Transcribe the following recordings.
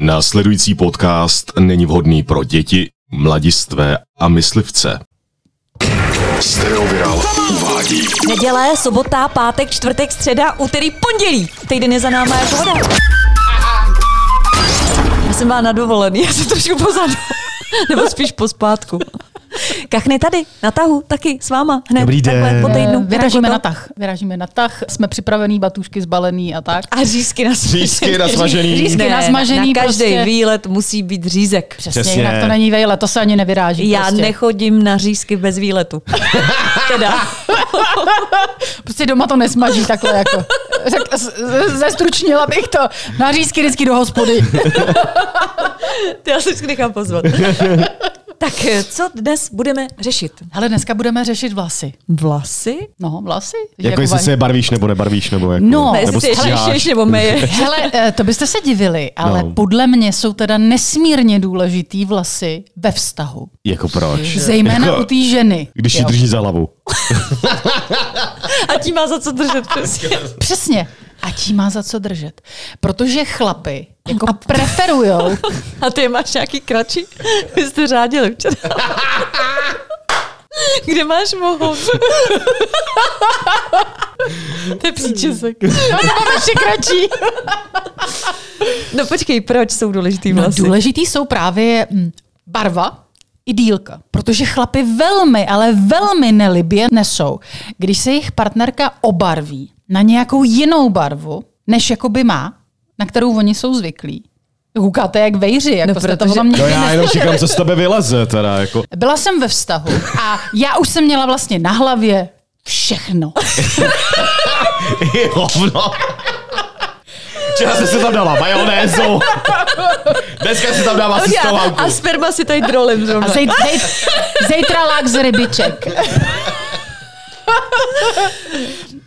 Následující podcast není vhodný pro děti, mladistvé a myslivce. Stereoviral uvádí. Neděle, sobota, pátek, čtvrtek, středa, úterý, pondělí. Týden je za náma jako voda. Já jsem byla na dovolený, já jsem trošku pozadu. Nebo spíš pospátku. Kachny tady, na tahu, taky s váma. Hned, dobrý den. Po týdnu. Vyrážíme na tah, jsme připravený, batušky zbalený a tak. A řízky nasmažený. Na každý prostě výlet musí být řízek. Přesně. Jinak to není výlet, to se ani nevyráží. Já prostě nechodím na řízky bez výletu. Teda. Prostě doma to nesmaží takhle jako. Zestručnila bych to. Na řízky vždycky do hospody. Já se vždycky nechám pozvat. Tak co dnes budeme řešit? Hele, dneska budeme řešit vlasy. Vlasy? No, vlasy. Jako jestli se je barvíš nebo nebarvíš, nebo jako. No, nebo stříháš, nebo meješ. Hele, to byste se divili, ale podle mě jsou teda nesmírně důležitý vlasy ve vztahu. Jako proč? Zejména jako u té ženy. Když ji drží za hlavu. A tím má za co držet. Přesně. A tím má za co držet. Protože chlapy jako preferujou. A ty máš nějaký kratší? Vy jste řádili včera. Kde máš mohou? To je příčesek. Kratší. No počkej, proč jsou důležitý vlasy? No, důležitý jsou právě barva i dílka. Protože chlapy velmi, ale velmi nelibě nesou, když se jejich partnerka obarví na nějakou jinou barvu, než jakoby má, na kterou oni jsou zvyklí. Koukáte jak vejři, jak no, to jste protože toho no, já jenom čekám, co z tebe vyleze. Teda, jako. Byla jsem ve vztahu a já už jsem měla vlastně na hlavě všechno. Hovno. Včera jsem se tam dala majonézu. Dneska se tam dává asi stohánku. A sperma si tady drolem zrovna. A zejtra lák z rybiček.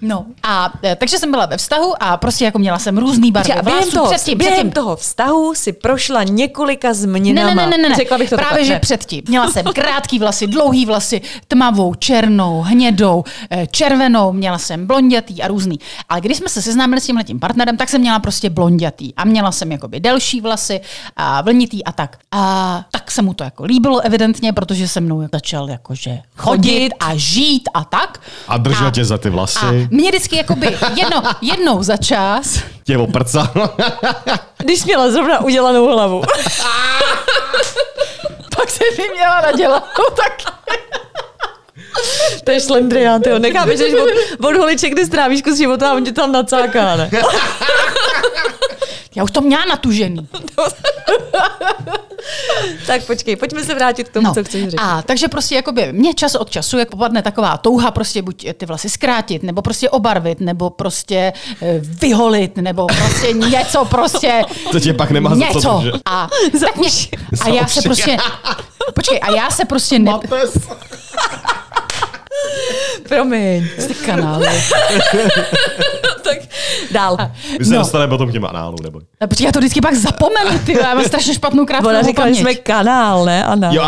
No a takže jsem byla ve vztahu a prostě jako měla jsem různý barvy vlasů. Během toho vztahu si prošla několika změnama. Ne. Řekla bych to právě, že předtím. Měla jsem krátký vlasy, dlouhý vlasy, tmavou, černou, hnědou, červenou, měla jsem blondětý a různý. Ale když jsme se seznámili s tímhletím partnerem, tak jsem měla prostě blondětý a měla jsem jakoby delší vlasy a vlnitý a tak. A tak se mu to jako líbilo evidentně, protože se mnou začal jakože chodit a žít a tak. A držel tě za ty vlasy. A mě vždycky jakoby jednou za čas tě oprcal. Když měla zrovna udělanou hlavu. Pak se mi měla nadělanou taky. To je šlendrián, tyho. Nechápeš, že od holiček nestrávíš kus života a on tě tam nacáká, ne? Já už to měla natužený. Tak počkej, pojďme se vrátit k tomu, co chceš říct. A takže prostě jakoby mě čas od času, jak popadne taková touha, prostě buď ty vlasy zkrátit, nebo prostě obarvit, nebo prostě vyholit, nebo prostě něco prostě. To tě pak nemá něco. Za to, že? A tak mě, a já se prostě počkej, a já se prostě ne. Promiň, jste kanály. Tak dál. My se dostaneme potom k těm análům, neboj. Já to vždycky pak zapomenu, ty. Já mám strašně špatnou krátkou paměť. Ona říkala, že jsme kanál, ne? Anál. Jo,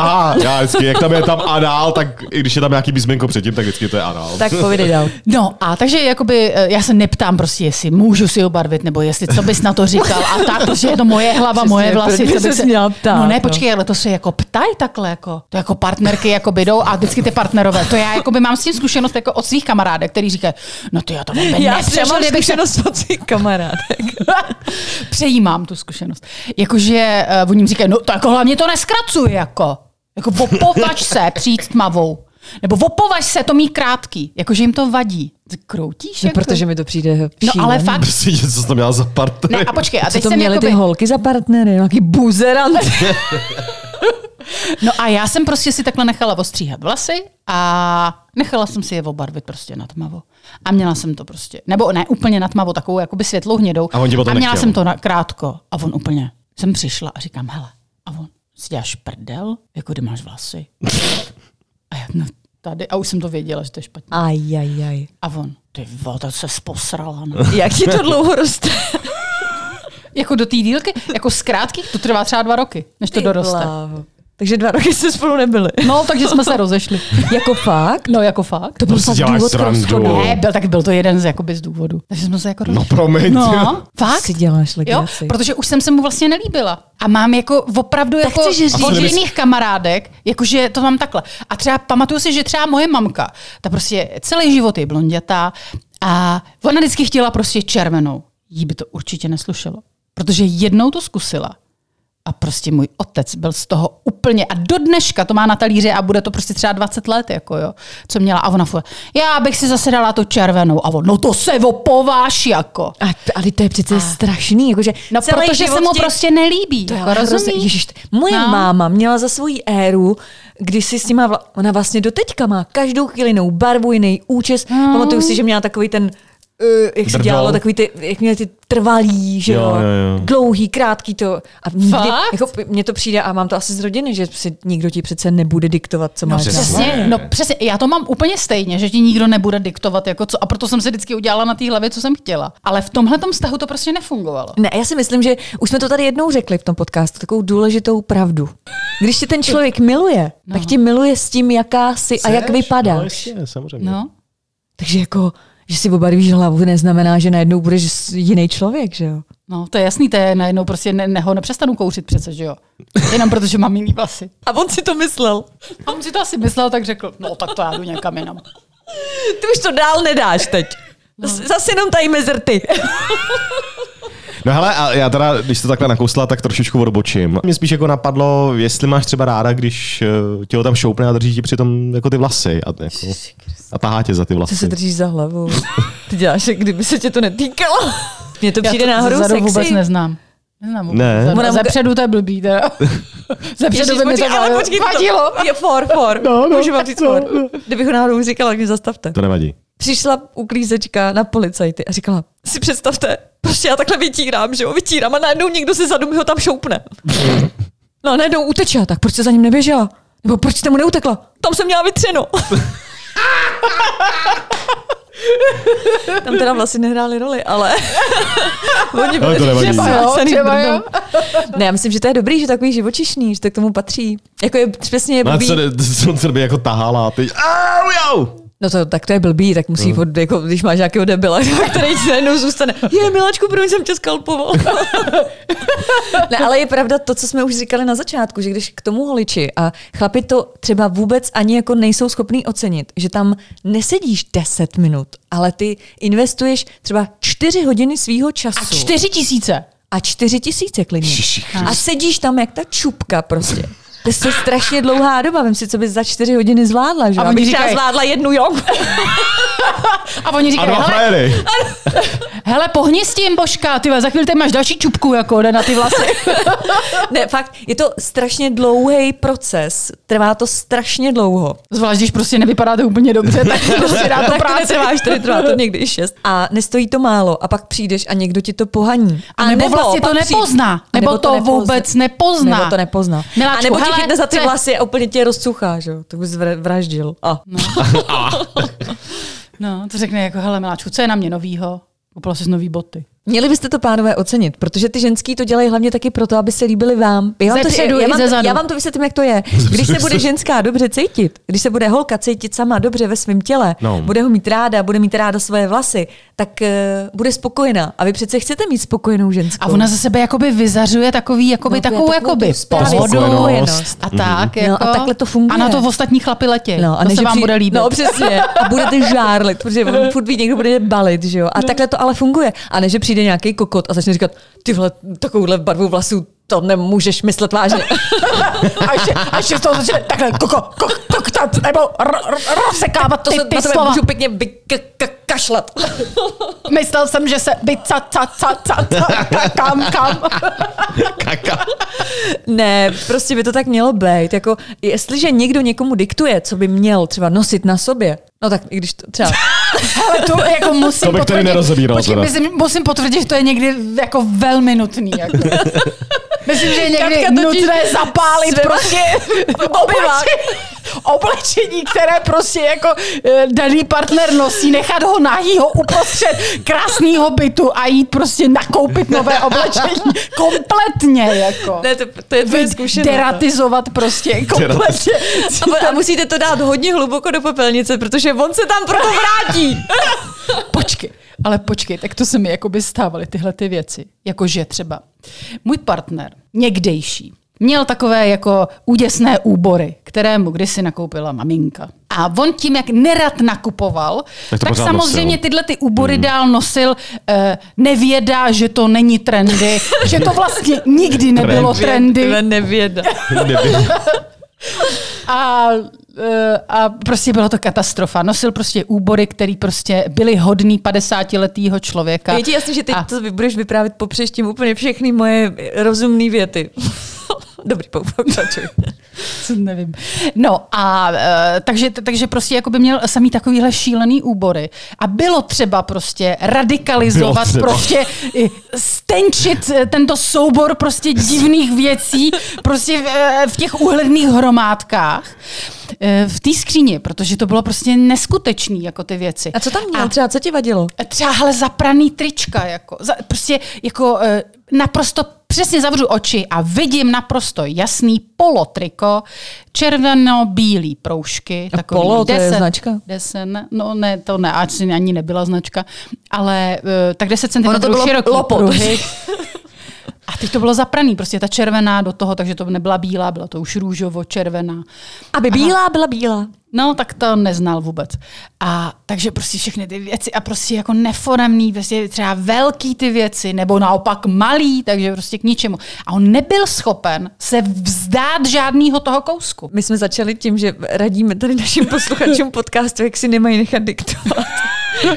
já vždycky, jak tam je tam anál, tak i když je tam nějaký písmenko předtím, tak vždycky to je anál. Tak povědej dál. No a takže jakoby, já se neptám prostě, jestli můžu si obarvit, nebo jestli co bys na to říkal a tak, protože je to moje hlava, přesně, moje vlasy. Co bys se měla ptát. No ne, počkej, ale to se jako ptaj takhle jako. To jako partnerky jako jdou a vždycky ty partnerové. To já jakoby mám s tím zkušenost jako od svých kamarádek, který říkají, no ty já to zkušenost od svých kamarádek. Přejímám tu zkušenost. Jakože oni říkají, no to jako hlavně to neskracuj, jako. Jako opovaž se přijít tmavou. Nebo opovaž se, to mít krátký. Jakože jim to vadí. Kroutíš? No, jako? Protože mi to přijde příjemný. No ale fakt. Prostě něco tam měla za partnery. Ne, a počkej, a teď to měly ty holky za partnery? Nějaký buzerant. No a já jsem prostě si takhle nechala ostříhat vlasy a nechala jsem si je obarvit prostě na tmavo. A měla jsem to prostě, nebo ne úplně na tmavo, takovou jakoby světlou hnědou. A měla nechtěl. Jsem to krátko. A on úplně, jsem přišla a říkám, hele, a on, si děláš prdel, jako kdy máš vlasy. A já, no, tady, a už jsem to věděla, že to je špatně. Ajajaj. A on, ty voda se posrala. Jak ti to dlouho roste? Jako do té dílky, jako z krátkých, to trvá třeba 2 roky, než to doroste. Takže 2 roky jste spolu nebyli. No, takže jsme se rozešli. Jako fakt? No, jako fakt. To byl fakt důvod k rozchodu. Ne, byl to jeden z, jakoby, z důvodů. Takže jsme se jako rozešli. No, promiň. No, fakt? Si děláš legraci. Protože už jsem se mu vlastně nelíbila. A mám jako opravdu tak jako od jiných kamarádek, jakože to mám takhle. A třeba pamatuju si, že třeba moje mamka, ta prostě celý život je blondětá a ona vždycky chtěla prostě červenou. Jí by to určitě neslušelo, protože jednou to zkusila. A prostě můj otec byl z toho úplně, a do dneška to má na talíře a bude to prostě třeba 20 let, jako jo, co měla. A ona fůle, já bych si zase dala tu červenou. A on, no to se opováš, jako. Ale to je přece strašný, jakože no, protože se mu prostě nelíbí. To jako, rozumíš? Ježiš, moje máma měla za svoji éru, když si s tím ona vlastně doteďka má každou chvíli jinou barvu, jiný účes. Pamatuju si, že měla takový ten jak se dělalo, takový ty, jak měli ty trvalý, že jo. Dlouhý, krátký to. A nikdy, jako, mně to přijde a mám to asi z rodiny, že si nikdo ti přece nebude diktovat, co máš. Přesně, no přesně, já to mám úplně stejně, že ti nikdo nebude diktovat, jako co. A proto jsem se vždycky udělala na té hlavě, co jsem chtěla. Ale v tomhletom vztahu to prostě nefungovalo. Ne, já si myslím, že už jsme to tady jednou řekli v tom podcastu, takovou důležitou pravdu. Když tě ten člověk miluje, tak tě miluje s tím, jaká jsi a jak vypadáš. No, samozřejmě. No. Takže jako že si obarvíš hlavu, neznamená, že najednou budeš jiný člověk, že jo? No, to je jasný, to je najednou prostě ho nepřestanu kouřit přece, že jo? Jenom protože mám jiný vlasy. A on si to myslel. A on si to asi myslel, tak řekl, no tak to já jdu někam jinam. Ty už to dál nedáš teď. No. Zase jenom tady mezi rty. No hele, a já teda, když to takhle nakousla, tak trošičku odbočím. Mě spíš jako napadlo, jestli máš třeba ráda, když tě ho tam šoupne a drží ti přitom jako ty vlasy a tahá tě za ty vlasy. Co se držíš za hlavou? Ty děláš, kdyby se tě to netýkalo. Mně to přijde náhodou sexy. Já to vůbec neznám. Ne. Zepředu to je blbý, teda. Zepředu by mi to vadilo. Je for. No, můžu vám říct for. Kdybych ho náhodou říkala, když zastavte. To nevadí. Přišla uklízečka na policajty a říkala, si představte, prostě já takhle vytírám, že jo, vytírám a najednou někdo se zadu mi ho tam šoupne. No a najednou uteče, tak proč se za ním neběžela? Nebo proč jste mu neutekla? Tam jsem měla vytřeno. Tam teda vlastně nehráli roli, ale oni byli třeba. Ne, já myslím, že to je dobrý, že takový živočišný, že to k tomu patří. Jako je přesně je blbý. Co by jako tahala a teď no to, tak to je blbý, tak musí, jako, když máš nějakého debila, který se jednou zůstane. Je, miláčku, proč jsem tě skalpoval. Ne, ale je pravda to, co jsme už říkali na začátku, že když k tomu holiči a chlapi to třeba vůbec ani jako nejsou schopní ocenit, že tam nesedíš 10 minut, ale ty investuješ třeba 4 hodiny svýho času. A 4 000. A 4 000 klidně. A sedíš tam jak ta čupka prostě. To je strašně dlouhá doba, vím si, co bys za 4 hodiny zvládla, že? A oni říkají, zvládla jednu jogu. A oni říkají, hele, pohni s tím, božka, ty za chvíli tady máš další čupku, jako jde na ty vlasy. Ne, fakt, je to strašně dlouhý proces, trvá to strašně dlouho. Zvlášť, když prostě nevypadáte úplně dobře, tak prostě dá to práci. Tady trvá to někdy i 6. A nestojí to málo a pak přijdeš a někdo ti to pohaní. A nebo vlastně to nepozná, nebo to vůbec nepozná. Nebo to nepozná. Chytne za ty vlasy a úplně tě rozcuchá, že? To bys vraždil. No, to řekne jako, hele miláčku, co je na mě novýho? Koupila jsi nový boty. Měli byste to, pánové, ocenit, protože ty ženský to dělají hlavně taky proto, aby se líbili vám. Já vám to vysvětlím, jak to je. Když se bude ženská dobře cítit, když se bude holka cítit sama dobře ve svém těle, bude ho mít ráda, bude mít ráda svoje vlasy, tak bude spokojená. A vy přece chcete mít spokojenou ženskou. A ona ze sebe jakoby vyzařuje takovou spokojenost. A tak, jako, no, a takhle to funguje. A na to v ostatní chlapi letě. No, to se vám bude líbit. No, přesně. A budete žárlit, protože furt ví, někdo bude balit, že jo. A takhle to ale funguje. A ne, že přijde nějaký kokot a začne říkat, tyhle, takovouhle barvu vlasů, to nemůžeš myslet vážně. A ještě z toho začne takhle koktat, nebo rozsekávat ty slova. Na tebe můžu pěkně kašlat. Myslel jsem, že se Ne, prostě by to tak mělo být. Jako, jestliže někdo někomu diktuje, co by měl třeba nosit na sobě, no tak i když to třeba... Ale to jako musím potvrdit, že to je někdy jako velmi nutný. Jako. Myslím, že někdy nutné zapálit prostě oblečení, které prostě jako daný partner nosí, nechat ho nahýho uprostřed krásného bytu a jít prostě nakoupit nové oblečení kompletně jako. Ne, to je tvoje zkušenost. Deratizovat prostě kompletně. A musíte to dát hodně hluboko do popelnice, protože on se tam proto vrátí. Počkej, tak to se mi jakoby stávaly tyhle ty věci. Jakože třeba můj partner někdejší měl takové jako úděsné úbory, které mu kdysi nakoupila maminka. A on tím, jak nerad nakupoval, tak samozřejmě nosil. Tyhle ty úbory dál nosil, nevěda, že to není trendy, že to vlastně nikdy nebylo trendy. Nevěda. A prostě bylo to katastrofa. Nosil prostě úbory, který prostě byly hodný 50letého člověka. Je ti jasný, že teď to budeš vyprávět po příštím úplně všechny moje rozumné věty. Dobrý, pokračuj. Nevím. No a takže prostě jako by měl samý takovýhle šílený úbory. A bylo třeba prostě radikalizovat, prostě stenčit tento soubor prostě divných věcí prostě v těch úhledných hromádkách. V té skříni, protože to bylo prostě neskutečný, jako ty věci. A co tam měl? A třeba co ti vadilo? Třeba hele, zapraný trička, jako. Prostě jako naprosto přesně zavřu oči a vidím naprosto jasný polotriko, červeno-bílý proužky. A polo, to je značka? Desen, no ne, to ne, ani nebyla značka, ale tak 10 centimetrů široký pruhy. A teď to bylo zapraný, prostě ta červená do toho, takže to nebyla bílá, byla to už růžovo-červená. Aby bílá byla bílá. No, tak to neznal vůbec. A takže prostě všechny ty věci a prostě jako neforemný, prostě třeba velký ty věci, nebo naopak malý, takže prostě k ničemu. A on nebyl schopen se vzdát žádného toho kousku. My jsme začali tím, že radíme tady našim posluchačům podcastu, jak si nemají nechat diktovat,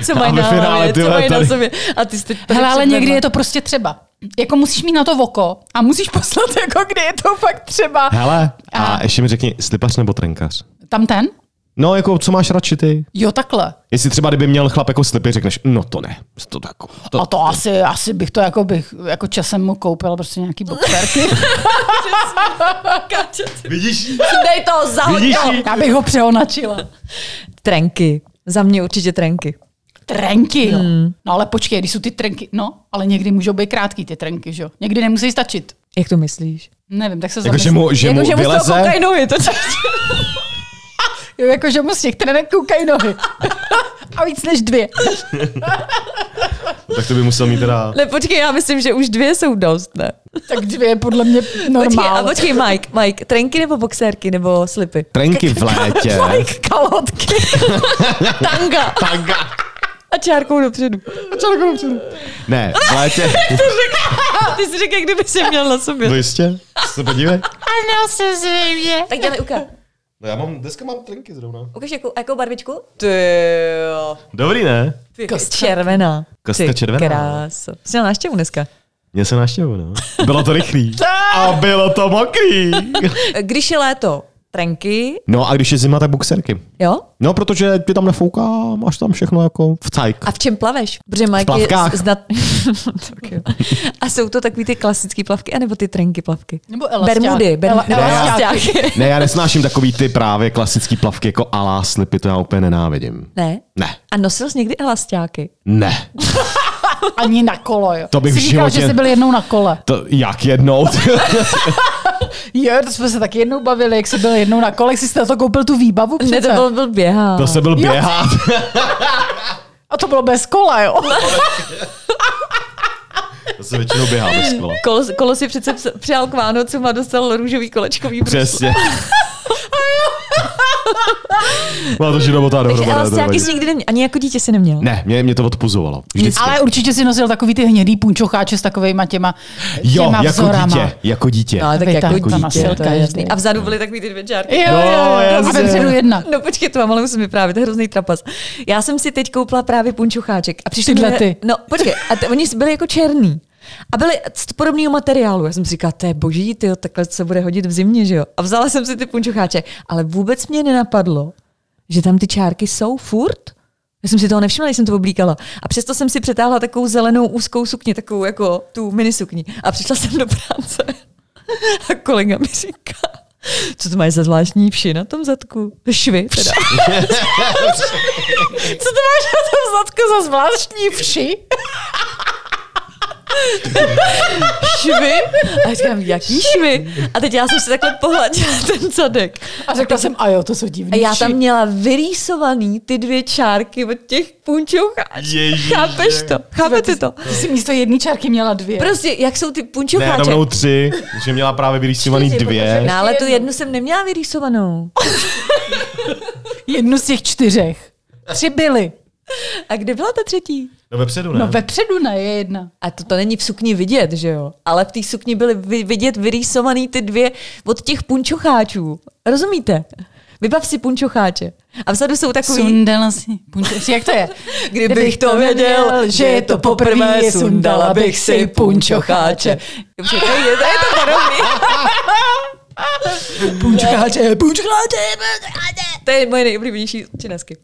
co mají na hlavě, co mají na sobě. A ty jste tady. Hele, ale někdy je to prostě třeba. Jako musíš mít na to oko a musíš poslat, jako kdy je to fakt třeba. Hele, a ještě mi řekni, slipař nebo trenkař? Tam ten? No, jako co máš radši ty? Jo, takhle. Jestli třeba kdyby měl chlap jako slipy, řekneš, no to ne. A to asi bych to jako časem mu koupila prostě nějaký boxerky. Vidíš? Dej toho zahodit. Já bych ho přehonačila. Trenky. Za mě určitě trenky. Trenky. Hmm. No ale počkej, když jsou ty trenky, no, ale někdy můžou být krátký ty trenky, že jo? Někdy nemusí stačit. Jak to myslíš? Nevím, tak se jako zamyslím. Že mu vyleze? Z toho koukají nohy, to jako, že mu z těch trenek koukají nohy. A víc než dvě. Tak to by musel mít teda... Ne, počkej, já myslím, že už dvě jsou dost, ne? Tak dvě je podle mě normál. Počkej, Mike, trenky nebo boxerky nebo slipy? Trenky v létě. Mike, kalotky. Tanga. A čárkou dopředu. Ne, v létě. Ty jsi řekl, kdyby jsi měl na sobě. No jistě, se podívej. Ano, se zřejmě. Tak dělej, ukáž. No já dneska mám trenky zrovna. Ukaž jakou barvičku? Dobrý, ne? Kostka červená. Kostka červená. Krása. Jsi na návštěvu dneska? Měl jsem návštěvu, no. Bylo to rychlý. A bylo to mokrý. Když je léto, trenky. No a když je zima, tak boxerky. Jo? No, protože ty tam nefouká, máš tam všechno jako v cajk. A v čem plaveš? Protože Mike je A jsou to takový ty klasické plavky, anebo ty trenky plavky? Nebo Bermudy. Ne, já nesnáším takový ty právě klasické plavky jako alá slipy, to já úplně nenávidím. Ne. A nosil jsi někdy elastáky? Ne. Ani na kolo, jo. To bych jsi říkal, že jsi byl jednou na kole. To jak jednou? Jo, to jsme se tak jednou bavili, jak jsi byl jednou na kole, jsi si na to koupil tu výbavu přece. Ne, to byl běhá. To se byl běhá. A to bylo bez kola, jo. To se většinou běhá bez kola. Kolo si přece přijal k Vánocům a dostal růžový kolečkový bruslo. Přesně. Má to žirobotá dohromada. Ani jako dítě si neměl. Ne, mě to odpuzovalo. Vždycky. Ale určitě si nosil takový ty hnědý punčocháče s takovejma těma vzorama. Jo, jako dítě. No, tak jako dítě. A vzadu byly takový ty dvě čárky. Jo. A vepředu jedna. No počkej, to mám, ale musím vyprávět, to je hrozný trapas. Já jsem si teď koupila právě punčocháček. A přišli ty. No počkej, a oni byli jako černý. A byly z podobného materiálu. Já jsem si říkala, to je boží, tyjo, takhle se bude hodit v zimě, že jo? A vzala jsem si ty punčocháče. Ale vůbec mě nenapadlo, že tam ty čárky jsou furt. Já jsem si toho nevšimla, když jsem to oblíkala. A přesto jsem si přetáhla takovou zelenou úzkou sukni, takovou jako tu minisukni. A přišla jsem do práce. A kolega mi říká, co to máš za zvláštní vši na tom zadku? Švy teda. Co to máš na tom zadku za zvláštní vši? Švy? A já říkám, jaký švy? A teď já jsem si takhle pohladila ten zadek. A řekla jsem, a jo, to jsou divný. A já tam měla vyrýsovaný ty dvě čárky od těch punčocháčů. Chápeš to? Chápete to? Ty jsi místo jedné čárky měla dvě. Prostě, jak jsou ty punčocháče? Ne, rovnou tři, že měla právě vyrýsovaný dvě. No, ale tu jednu jsem neměla vyrýsovanou. Jednu z těch čtyřech. Tři byly. A kde byla ta třetí? No vepředu, ne? No vepředu, ne, je jedna. A to není v sukni vidět, že jo? Ale v té sukni byly vidět vyrýsovaný ty dvě od těch punčocháčů. Rozumíte? Vybav si punčocháče. A vzadu jsou takový... Sundala si punčocháče. Jak to je? Kdybych to věděl, že je to poprvé, sundala bych si punčocháče. Dobře, to je to podobný. Punčocháče, punčocháče, punčocháče. To je moje nejoblíbenější činasky.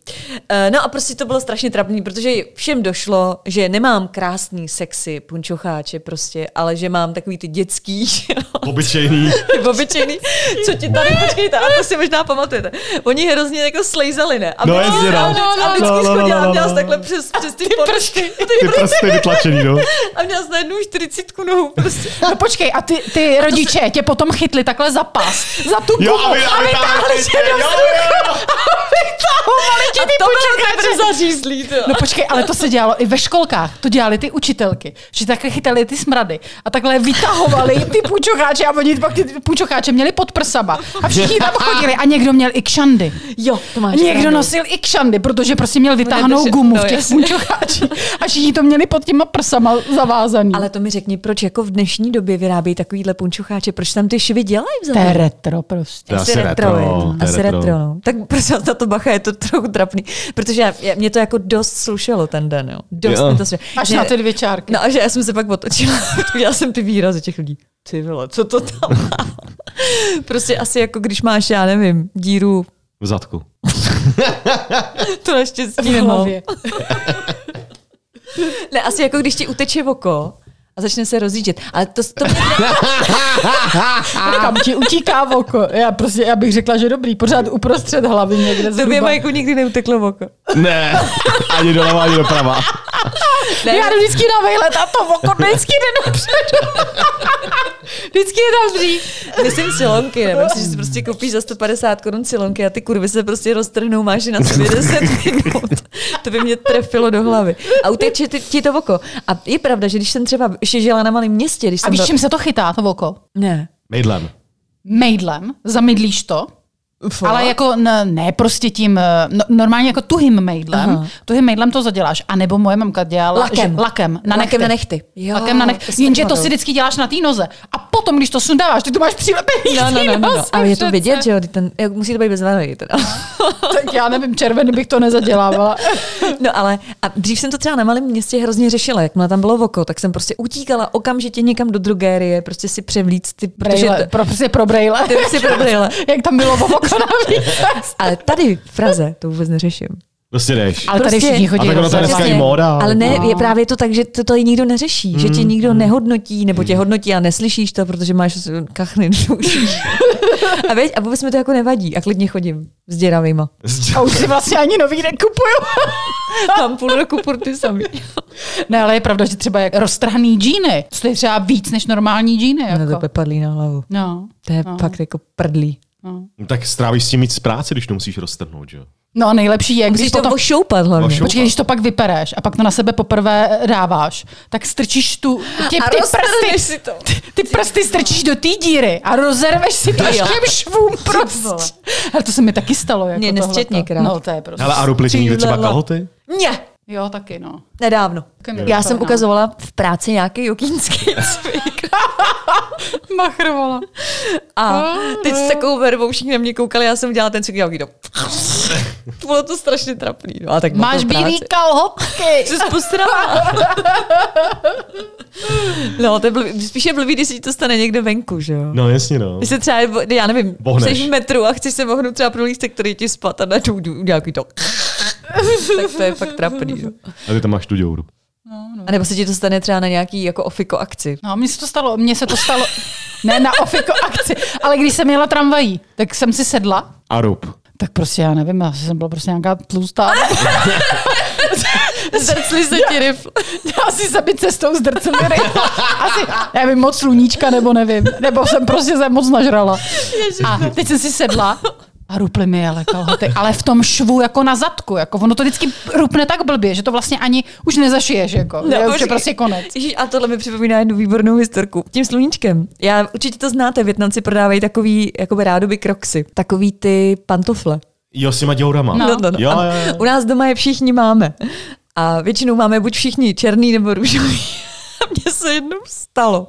No a prostě to bylo strašně trapný, protože všem došlo, že nemám krásný, sexy punčocháče prostě, ale že mám takový ty dětský. Obyčejný. Obyčejný. Co ti tady, počkejte, a to si možná pamatujete. Oni hrozně jako slejzali, ne? A no jasně, no. A vždycky schodila a měla takhle přes ty prsty. Ty prsty vytlačený, no. A měla jsi najednou 40 nohou prostě. No počkej, a ty rodiče tě potom chytli takhle za pas, za tu gumu a vytáhli tě do vzduchu. A to bylo zařízlý. No počkej, ale to se dělalo i ve školkách. To dělali ty učitelky, že takhle chytali ty smrady a takhle vytahovali ty punčocháče a oni pak ty punčocháče měli pod prsama a všichni tam chodili a někdo měl i kšandy. Jo, to máš. Někdo nosil i kšandy, protože prostě měl vytáhnout gumu v těch punčocháčích a všichni to měli pod těma prsama zavázaný. Ale to mi řekni, proč jako v dnešní době vyrábějí takovýhle punčocháče, proč tam ty švy dělají vzadu? To je retro prostě. Asi retro. Tak prostě na to bacha, je to trochu trapný, protože mě to jako dost slušelo ten den, jo. Až na ty dvě čárky. No a že já jsem se pak otočila, udělala jsem ty výrazy těch lidí. Ty vole, co to tam má? Prostě asi jako když máš, já nevím, díru... V zadku. To naštěstí v hlavě. Ne, asi jako když ti uteče oko a začne se rozjíždět. Ale to mě... Kam ti utíká voko? Já bych řekla, že dobrý. Pořád uprostřed hlavy někde zhruba. Tobě, Majku, nikdy neuteklo voko. Ne, ani doleva, ani doprava. Ne. Já jdu vždycky na výlet a to voko vždycky jde dopředu. Vždycky je tam dřív. Myslím silonky, ne? Myslím, že si prostě koupíš za 150 korun silonky a ty kurvy se prostě roztrhnou, máš na sobě 10 minut. To by mě trefilo do hlavy. A uteče ti to voko. A je pravda, že když jsem třeba žila na malém městě, když jsem... A víš, čím se to chytá, to voko? Ne. Mejdlem. Mejdlem? Zamydlíš to? Ufala. Ale jako ne prostě tím, no, normálně jako tuhým mejdlem. Aha. Tuhým mejdlem to zaděláš. A nebo moje mamka dělala lakem na nechty. Lakem na nechty. Jenže to si vždycky děláš na té noze. A potom, když to sundáváš, ty to máš přilepený. No. A je to vidět, že jo? Musí to být bez barvy. Tak já nevím, červený bych to nezadělávala. No ale a dřív jsem to třeba na malém městě hrozně řešila. Jakmile tam bylo voko, tak jsem prostě utíkala okamžitě někam do drogérie, prostě si převlíct ty pro brejle. Jak tam bylo voko. Ale tady v Praze to vůbec neřeším. Prostě jdeš. Ale tady všichni chodí. Ale ne, je právě to tak, že to nikdo neřeší. Že tě nikdo nehodnotí, nebo tě hodnotí a neslyšíš to, protože máš kachny. A vůbec mi to jako nevadí. A klidně chodím s děravýma. A už si vlastně ani nový nekupuju. Mám půl roku ty samý. Ne, ale je pravda, že třeba jak roztrhaný džíny. To je třeba víc než normální džíny. Jako. No to padlí na hlavu. No. To je fakt jako prdlí. No. Tak strávíš s tím víc práce, když to musíš roztrhnout, že jo? No a nejlepší je, když to ošoupat hlavně. Počkej, když to pak vypereš a pak to na sebe poprvé dáváš, tak strčíš ty prsty strčíš do té díry a rozerveš si to těm švům prostě. Ale to se mi taky stalo. Jako nesčetněkrát. No to je prostě. Ale a ruplitní třeba kalhoty? Ne. Jo, taky no. Nedávno. Já jsem ukazovala v práci nějaký jokínský cvik. Machrovala. A teď s takovou vervou všichni na mě koukali, já jsem udělala ten cvik, já bylo to strašně trapný. No. A tak máš bílý kalhotky. Jsi postrala. No, to je spíš blbý, když si to stane někde venku, že jo? No, jasně, no. Když se třeba, já nevím, jsi v metru a chceš se vohnout třeba pro lístek, který ti spat a nějaký to. Tak to je fakt trapný. Jo. A ty tam máš tu děuru. No. A nebo se ti to stane třeba na nějaký jako ofiko akci. No, mně se to stalo ne na ofiko akci, ale když jsem jela tramvají, tak jsem si sedla. A rub. Tak prostě já nevím, já jsem byla prostě nějaká tlustá. Zdrcli se ti ryb. Já si se být cestou zdrceli ryb. Asi, nevím, moc sluníčka, nebo nevím. Nebo jsem prostě se moc nažrala. A teď jsem si sedla a ruply mi jele kalhoty. Ale v tom švu jako na zadku. Jako ono to vždycky rupne tak blbě, že to vlastně ani už nezašiješ. Jako. No, už je prostě konec. Ježiš, a tohle mi připomíná jednu výbornou historku. Tím sluníčkem. Já určitě to znáte, Větnamci prodávají takový jakoby rádoby kroksy. Takový ty pantofle. Jo, s těma děurama. No. Jo. U nás doma je všichni máme. A většinou máme buď všichni černý nebo růžový. A mně se jednou stalo,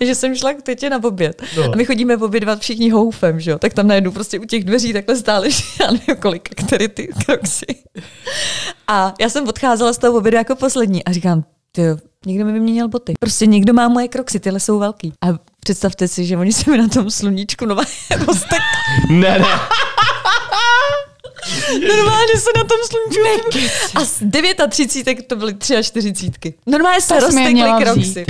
že jsem šla k tetě na oběd. No. A my chodíme obědvat všichni houfem, že jo? Tak tam najednou prostě u těch dveří takhle stály, já nevím kolika, který ty kroksy. A já jsem odcházela z toho obědu jako poslední a říkám, tyjo, někdo mi vyměnil boty. Prostě někdo má moje kroksy, tyhle jsou velký. A představte si, že oni se mi na tom sluníčku nová roztekli. Ne. Normálně se na tom slunču. A z 39 to byly 43. Normálně se roztekly kroksy.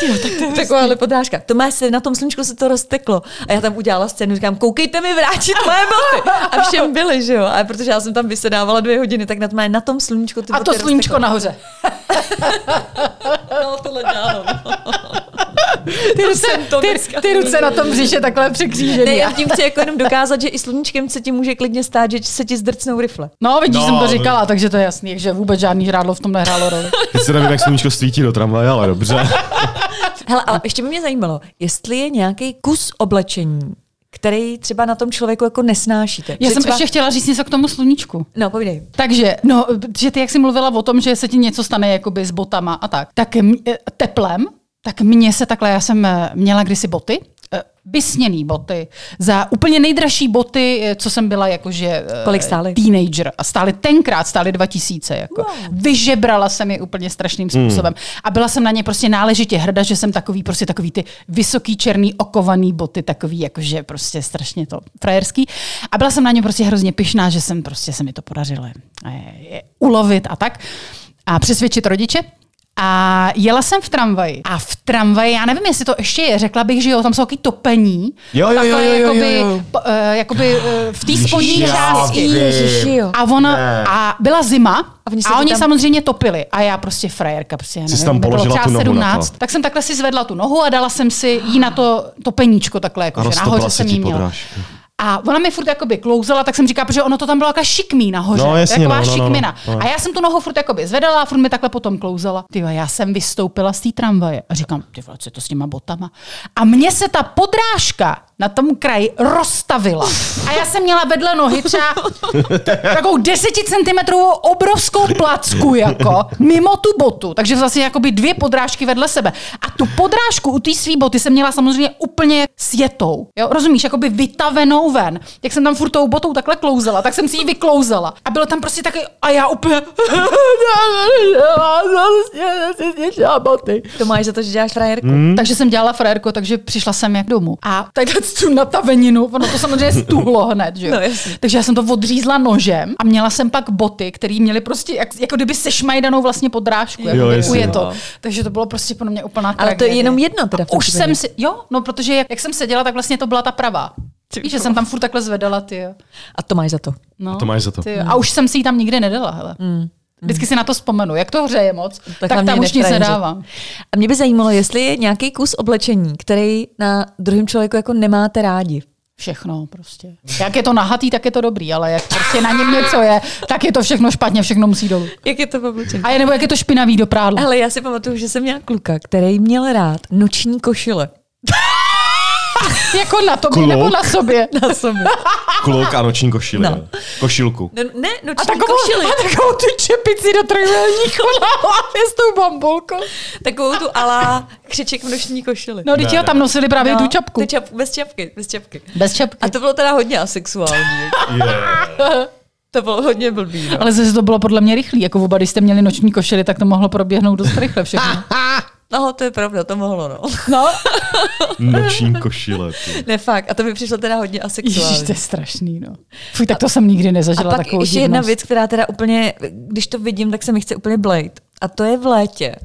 Tyjo, tak to je takováhle podrážka. Tomáš, na tom slunčku se to rozteklo. A já tam udělala scénu, říkám, koukejte mi vrátit moje boty. A všem byly, že jo. A protože já jsem tam vysedávala 2 hodiny, tak na tom slunčku ty boty rozteklo. A to sluníčko nahoře. No, tohle dál. Ty ruce na tom břiše takhle překřížený. Ne, já tím chci jako jenom dokázat, že i sluníčkem se ti může klidně stát, že se ti zdrcnou rifle. No, vidíš, jsem to říkala, takže to je jasný, že vůbec žádný žrádlo v tom nehrálo roli. Teď se nevím, jak sluníčko svítí do tramvaje, ale dobře. Hele, ale ještě by mě zajímalo, jestli je nějaký kus oblečení, který třeba na tom člověku jako nesnášíte. Já jsem ještě chtěla říct něco k tomu sluníčku. No, povídej. Takže, že ty jak jsi mluvila o tom, že se ti něco stane jakoby s botama a tak. Tak teplem. Tak mně se takhle, já jsem měla kdysi boty, vysněný boty, za úplně nejdražší boty, co jsem byla jakože teenager. A tenkrát stály 2000. Jako. Wow. Vyžebrala jsem je úplně strašným způsobem. A byla jsem na ně prostě náležitě hrdá, že jsem takový ty vysoký černý okovaný boty, takový jakože prostě strašně to frajerský. A byla jsem na ně prostě hrozně pyšná, že jsem prostě se mi to podařilo je ulovit a tak. A přesvědčit rodiče. A jela jsem v tramvaji. A v tramvaji, já nevím, jestli to ještě je, řekla bych, že jo, tam jsou taky topení. Jo. Jakoby v té spodní části. A ona, a byla zima. A oni tam samozřejmě topili. A já prostě frajerka, prostě já nevím, bylo třeba 17. Tak jsem takhle si zvedla tu nohu a dala jsem si jí na to peníčko takhle, jakože nahoře jsem jí měla. A ona mi furt jakoby klouzela, tak jsem říkala, protože ono to tam bylo jaká šikmí nahoře. No, jasně, taková šikmina. No. A já jsem tu nohu furt jakoby zvedala a furt mi takhle potom klouzela. Tyjo, já jsem vystoupila z té tramvaje a říkám, tyjo, co je to s těma botama? A mně se ta podrážka na tom kraji roztavila. A já jsem měla vedle nohy třeba takovou 10cm obrovskou placku jako mimo tu botu. Takže vlastně jakoby 2 podrážky vedle sebe. A tu podrážku u té svý boty jsem měla samozřejmě úplně sjetou. Jo, rozumíš, jakoby vytavenou ven. Jak jsem tam furt tou botou takhle klouzela, tak jsem si ji vyklouzela. A bylo tam prostě taky a já úplně boty. To máš za to, že děláš frajerku. Takže jsem dělala frajerku, takže přišla jsem jak domů. A tu nataveninu, ono to samozřejmě stuhlo hned, že jo. No, takže já jsem to odřízla nožem a měla jsem pak boty, které měly prostě jako kdyby sešmajdanou vlastně podrážku, jako je to. Takže to bylo prostě pro mě úplná tragédie. Ale to je jenom jedna teda. Už jsem si, protože jak jsem seděla, tak vlastně to byla ta pravá. Víš, že jsem tam furt takhle zvedala, ty. A to máš za to. No, a už jsem si ji tam nikdy nedala, hele. Vždycky si na to vzpomenu. Jak to hřeje moc, tak tam už nic nedávám. A mě by zajímalo, jestli je nějaký kus oblečení, který na druhém člověku jako nemáte rádi. Všechno prostě. Jak je to nahatý, tak je to dobrý, ale jak prostě na něm něco je, tak je to všechno špatně, všechno musí dolů. Jak je to oblečení? A nebo jak je to špinavý do prádla. Ale já si pamatuju, že jsem měla kluka, který měl rád noční košile. Jako na tobě, nebo na sobě? Na sobě. Kluk a noční košili. No. Košilku. Ne, noční košili. A takovou tu čepici do trojúhelníku na hlavě s tou bambulkou. Takovou tu ala křiček v noční košili. No, teď tam nosili právě tu čapku. Bez čapky. A to bylo teda hodně asexuální. Yeah. To bylo hodně blbý. No. Ale zase to bylo podle mě rychlý. Jako oba, když jste měli noční košili, tak to mohlo proběhnout dost rychle všechno. No, to je pravda, to mohlo, no. No. Noční košile. Ne, fakt. A to mi přišlo teda hodně asexuální. Ježiš, to je strašný, no. Fuj, tak to jsem nikdy nezažila takovou divnost. A pak ještě jedna věc, která teda úplně, když to vidím, tak se mi chce úplně blejt. A to je v létě,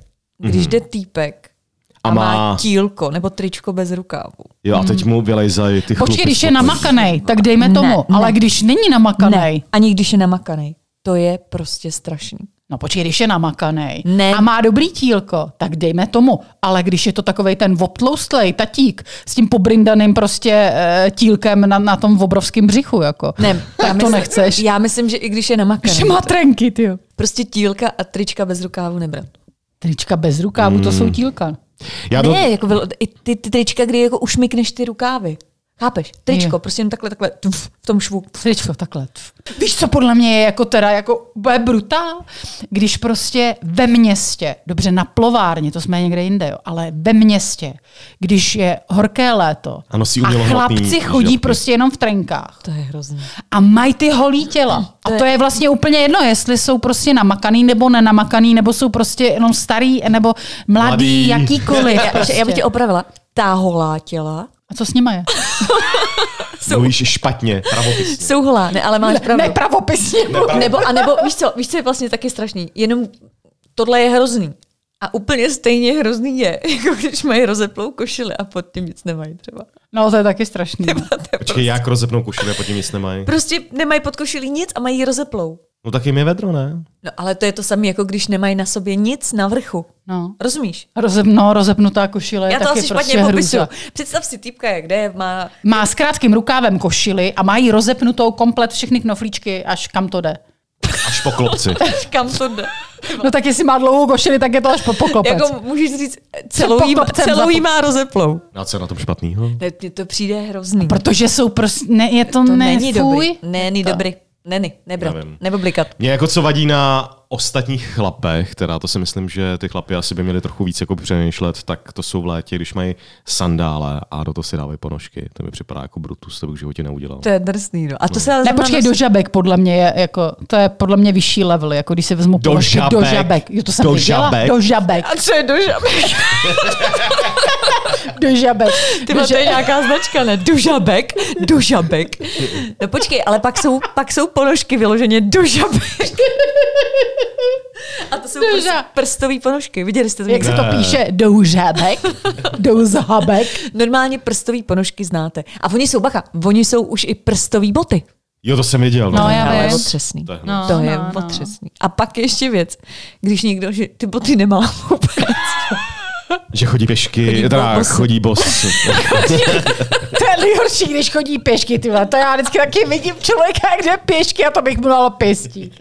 když jde týpek a má tílko nebo tričko bez rukávu. Jo, a teď mu vylejzají ty chlupy. Počkej, když je namakanej, tak dejme tomu. Ne. Ale když není namakanej. Ne. Ani když je namakanej. To je prostě strašný. No počkej, když je namakanej a má dobrý tílko, tak dejme tomu. Ale když je to takovej ten obtloustlej tatík s tím pobrindaným prostě tílkem na tom obrovském břichu, jako. Ne, tak to nechceš. Já myslím, že i když je namakanej. Že má trenky, tyjo. Prostě tílka a trička bez rukávu nebrat. Trička bez rukávu, to jsou tílka. Ne, jako ty trička, kdy jako ušmykneš ty rukávy. Chápeš? Tričko, prostě jen takhle, tf, v tom švu. Tričko, takhle. Tf. Víš, co podle mě je jako teda, jako bude brutál? Když prostě ve městě, dobře na plovárně, to jsme někde jinde, jo, ale ve městě, když je horké léto a chlapci chodí prostě jenom v trenkách. To je hrozné. A mají ty holí těla. A to je vlastně úplně jedno, jestli jsou prostě namakaný nebo nenamakaný, nebo jsou prostě jenom starý, nebo mladý. Jakýkoliv. Já bych tě opravila. Ta holá těla. A co s nima je? Mluvíš špatně, pravopisně. Jsou holá, ne, ale máš pravdu. Ne, pravopisně. Nebo víš, co je vlastně taky strašný? Jenom tohle je hrozný. A úplně stejně hrozný je, jako když mají rozeplou košili a pod tím nic nemají třeba. No, to je taky strašný. Počkej, jak rozepnou košili a pod tím nic nemají? Prostě nemají pod košili nic a mají rozeplou. No tak jim je vedro, ne? No ale to je to samé, jako když nemají na sobě nic na vrchu. No. Rozumíš? Rozepnutá košile je taky prostě hrůza. Já to asi špatně popisu. Představ si týpka, kde má... Má s krátkým rukávem košili a má jí rozepnutou komplet všechny knoflíčky, až kam to jde. Až po klopci. Až kam to jde. No tak jestli má dlouhou košili, tak je to až po poklopec. Jako můžeš říct, celou jí má rozeplou. A co je na tom špatnýho? Ne, to přijde hrozný. Protože jsou prostě... Ne, je to není dobrý. Není dobrý. Neny, nebrat, nebo blikat. Mě jako co vadí na ostatních chlapech, teda to si myslím, že ty chlapy asi by měli trochu víc jako přemýšlet, tak to jsou v létě, když mají sandále a do toho si dávají ponožky. To mi připadá jako brutus, to bych v životě neudělal. To je drsný, no. A to se nepočkej do žabek, podle mě je jako, to je podle mě vyšší level, jako když si vezmu ponožky do žabek. Jo, to jsem viděla. Do žabek. A co je do žabek? Do žabek. To je nějaká značka, ne? Do žabek, do žabek. No počkej, ale pak jsou ponožky vyloženě do žabek. A to jsou prstové ponožky. Viděli jste to? Jak se to píše? Doužábek, douzhabek. Normálně prstové ponožky znáte. A oni jsou, bacha, oni jsou už i prstové boty. Jo, to jsem viděl. No, já je otřesný. To je otřesný. A pak ještě věc, když někdo, že ty boty nemá vůbec. Že chodí pěšky, chodí bos. To je nejhorší, když chodí pěšky, tyhle. To já vždycky taky vidím člověka, kde pěšky a to bych mu dala pěstí.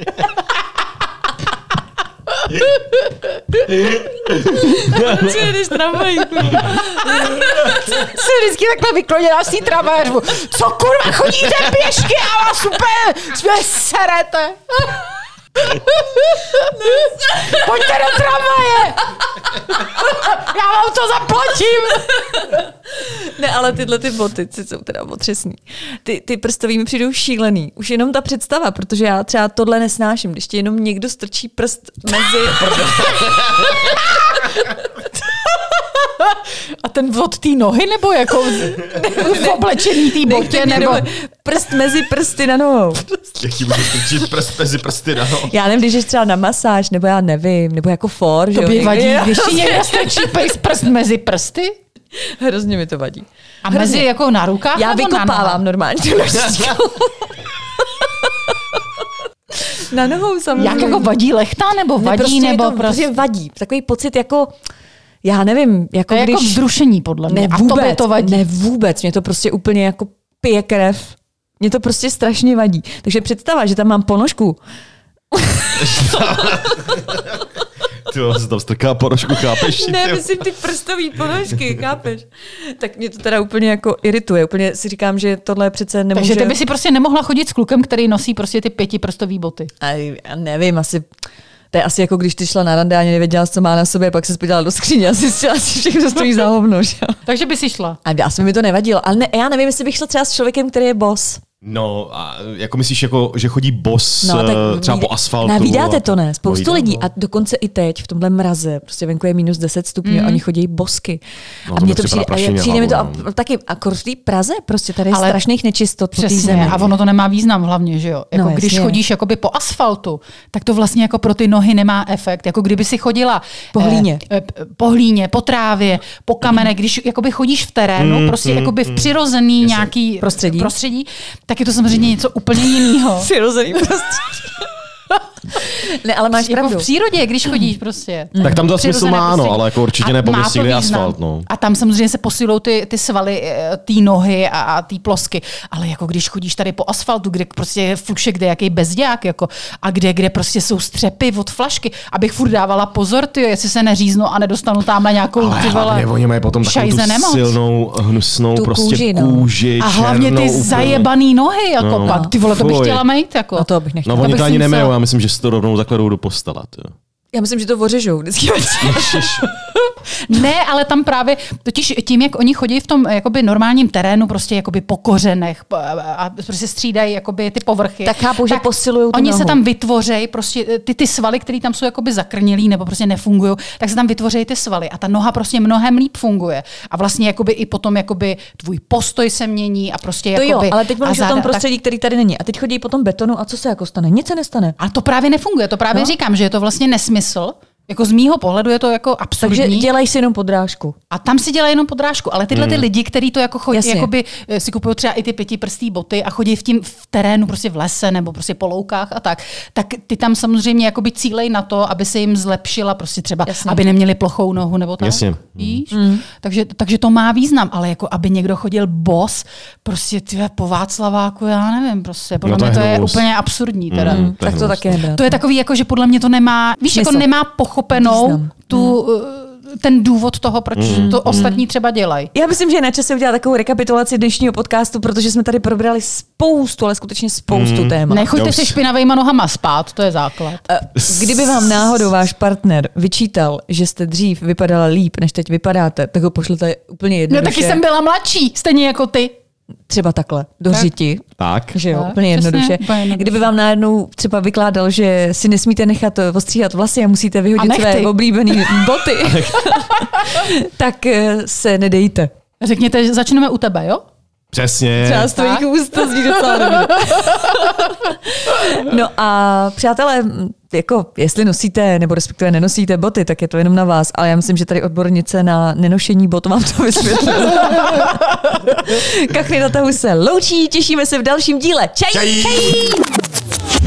Co jedeš tramvajíku? Jsem vždycky takhle vykloněná z té tramvajařbu. Co kurva, chodíte pěšky, ale super, jsme serete. Pojďte do tramvaje! Já vám to zaplatím! Ne, ale tyhle ty boty jsou teda otřesný. Ty prstový mi přijdou šílený. Už jenom ta představa, protože já třeba tohle nesnáším, když ti jenom někdo strčí prst mezi... A ten vod té nohy, nebo jako v oblečení té botě, nebo prst mezi prsty na nohou. Jaký můžu strčit prst mezi prsty na nohou? Já nevím, když jsi třeba na masáž, nebo já nevím, nebo jako for, že jo? To by vadí, když ti někdo strčí prst mezi prsty? Hrozně mi to vadí. A mezi jako na rukách? Já vykopávám normálně. Na nohou samozřejmě. Jak jako vadí lechtá, nebo vadí, nebo prostě vadí. Takový pocit jako... Já nevím, jako to je když... jako vzrušení, podle mě. Ne, vůbec, to vadí. Ne vůbec, mě to prostě úplně jako pije krev. Mě to prostě strašně vadí. Takže představa, že tam mám ponožku. Ty se tam strká ponožku, chápeš? Ne, myslím ty prstový ponožky, chápeš? Tak mě to teda úplně jako irituje. Úplně si říkám, že tohle přece nemůže... Takže ty by si prostě nemohla chodit s klukem, který nosí prostě ty 5prstový boty. A nevím, asi... To je asi jako když ty šla na rande a ani nevěděla, co má na sobě, pak se spídala do skříně a zjistila, že všechno stojí za hovno. Takže by si šla. A asi mi to nevadilo. Ale ne, já nevím, jestli bych šla třeba s člověkem, který je boss. No, a jako myslíš, jako, že chodí bos no, třeba po asfaltu? No, vídáte to, ne? Spoustu lidí. A dokonce i teď, v tomhle mraze, prostě venku je minus 10 stupňů, oni chodí bosky. No, a mně to přijde mi to taky, akor v té Praze, prostě tady je strašných nečistot. Přesně, a ono to nemá význam hlavně, že jo? Jako, no, když chodíš jakoby po asfaltu, tak to vlastně jako pro ty nohy nemá efekt. Jako kdyby si chodila po hlíně, po trávě, po kamene, když jakoby chodíš v terénu, prostě jakoby v přirozený nějaký prostředí. Tak je to samozřejmě něco úplně jiného. Přirozený prostředí. Ne, ale máš pravdu. Jako v přírodě, když chodíš prostě. Tak tam to smysl má, no, ale jako určitě ne pomyslí asfalt. No. A tam samozřejmě se posilují ty svaly, ty nohy a ty plosky. Ale jako když chodíš tady po asfaltu, kde prostě je fluše, kde jaký bezděk, jako, a kde prostě jsou střepy od flašky, abych furt dávala pozor, tyjo, jestli se neříznu a nedostanu tamhle nějakou ale oni mají potom takovou tu silnou, hnusnou tu prostě kůži. A hlavně ty zajebaný nohy, jako pak. Ty vole, to bych chtěla mít, jako. To bych nechtěla. No, oni to ani nemajou, já myslím, že to rovnou zakladou do postele. Já myslím, že to ořežou vždycky. Ne, ale tam právě, totiž tím, jak oni chodí v tom jakoby normálním terénu, prostě jakoby po kořenech a prostě střídají jakoby ty povrchy. Tak chápu, že posilujou tu nohu. Oni se tam vytvořejí prostě ty svaly, které tam jsou jakoby zakrnělý nebo prostě nefungují, tak se tam vytvořejí ty svaly a ta noha prostě mnohem líp funguje. A vlastně jakoby i potom jakoby tvůj postoj se mění a prostě jakoby. To jo, ale teď mluvíš o tom prostředí, který tady není. A teď chodí po tom betonu a co se jako stane? Nic se nestane. A to právě nefunguje. To právě říkám, že je to vlastně nesmysl. Jako z mýho pohledu je to jako absurdní. Takže dělají si jenom podrážku. A tam si dělají jenom podrážku, ale tyhle ty lidi, kteří to jako chodí, jakoby si kupují třeba i ty pětiprstý boty a chodí v terénu, prostě v lese nebo prostě po loukách a tak ty tam samozřejmě jakoby cílej na to, aby se jim zlepšila prostě třeba, aby neměli plochou nohu nebo tak. Jasně. Víš? Takže to má význam, ale jako aby někdo chodil bos, prostě po Václaváku, já nevím, prostě podle mě to je úplně absurdní teda. Tak to taky nebylo. To je takový jako, že podle mě to nemá, víš, jako nemá ten důvod toho, proč to ostatní třeba dělají. Já myslím, že je na čase udělat takovou rekapitulaci dnešního podcastu, protože jsme tady probrali spoustu, ale skutečně spoustu témat. Nechoďte se špinavejma nohama spát, to je základ. Kdyby vám náhodou váš partner vyčítal, že jste dřív vypadala líp, než teď vypadáte, tak ho pošlete úplně jednoduše. No taky jsem byla mladší, stejně jako ty. Třeba takhle, do řiti. Tak. Že jo, úplně jednoduše. Kdyby vám najednou třeba vykládal, že si nesmíte nechat ostříhat vlasy a musíte vyhodit své oblíbené boty, tak se nedejte. Řekněte, začneme u tebe, jo? Přesně. Třeba z tvojích úst to zní docela dobře. No a přátelé, jako jestli nosíte nebo respektive nenosíte boty, tak je to jenom na vás, ale já myslím, že tady odbornice na nenošení bot vám to vysvětlila. Kachny na tahu se loučí, těšíme se v dalším díle. Čaj! Čaj!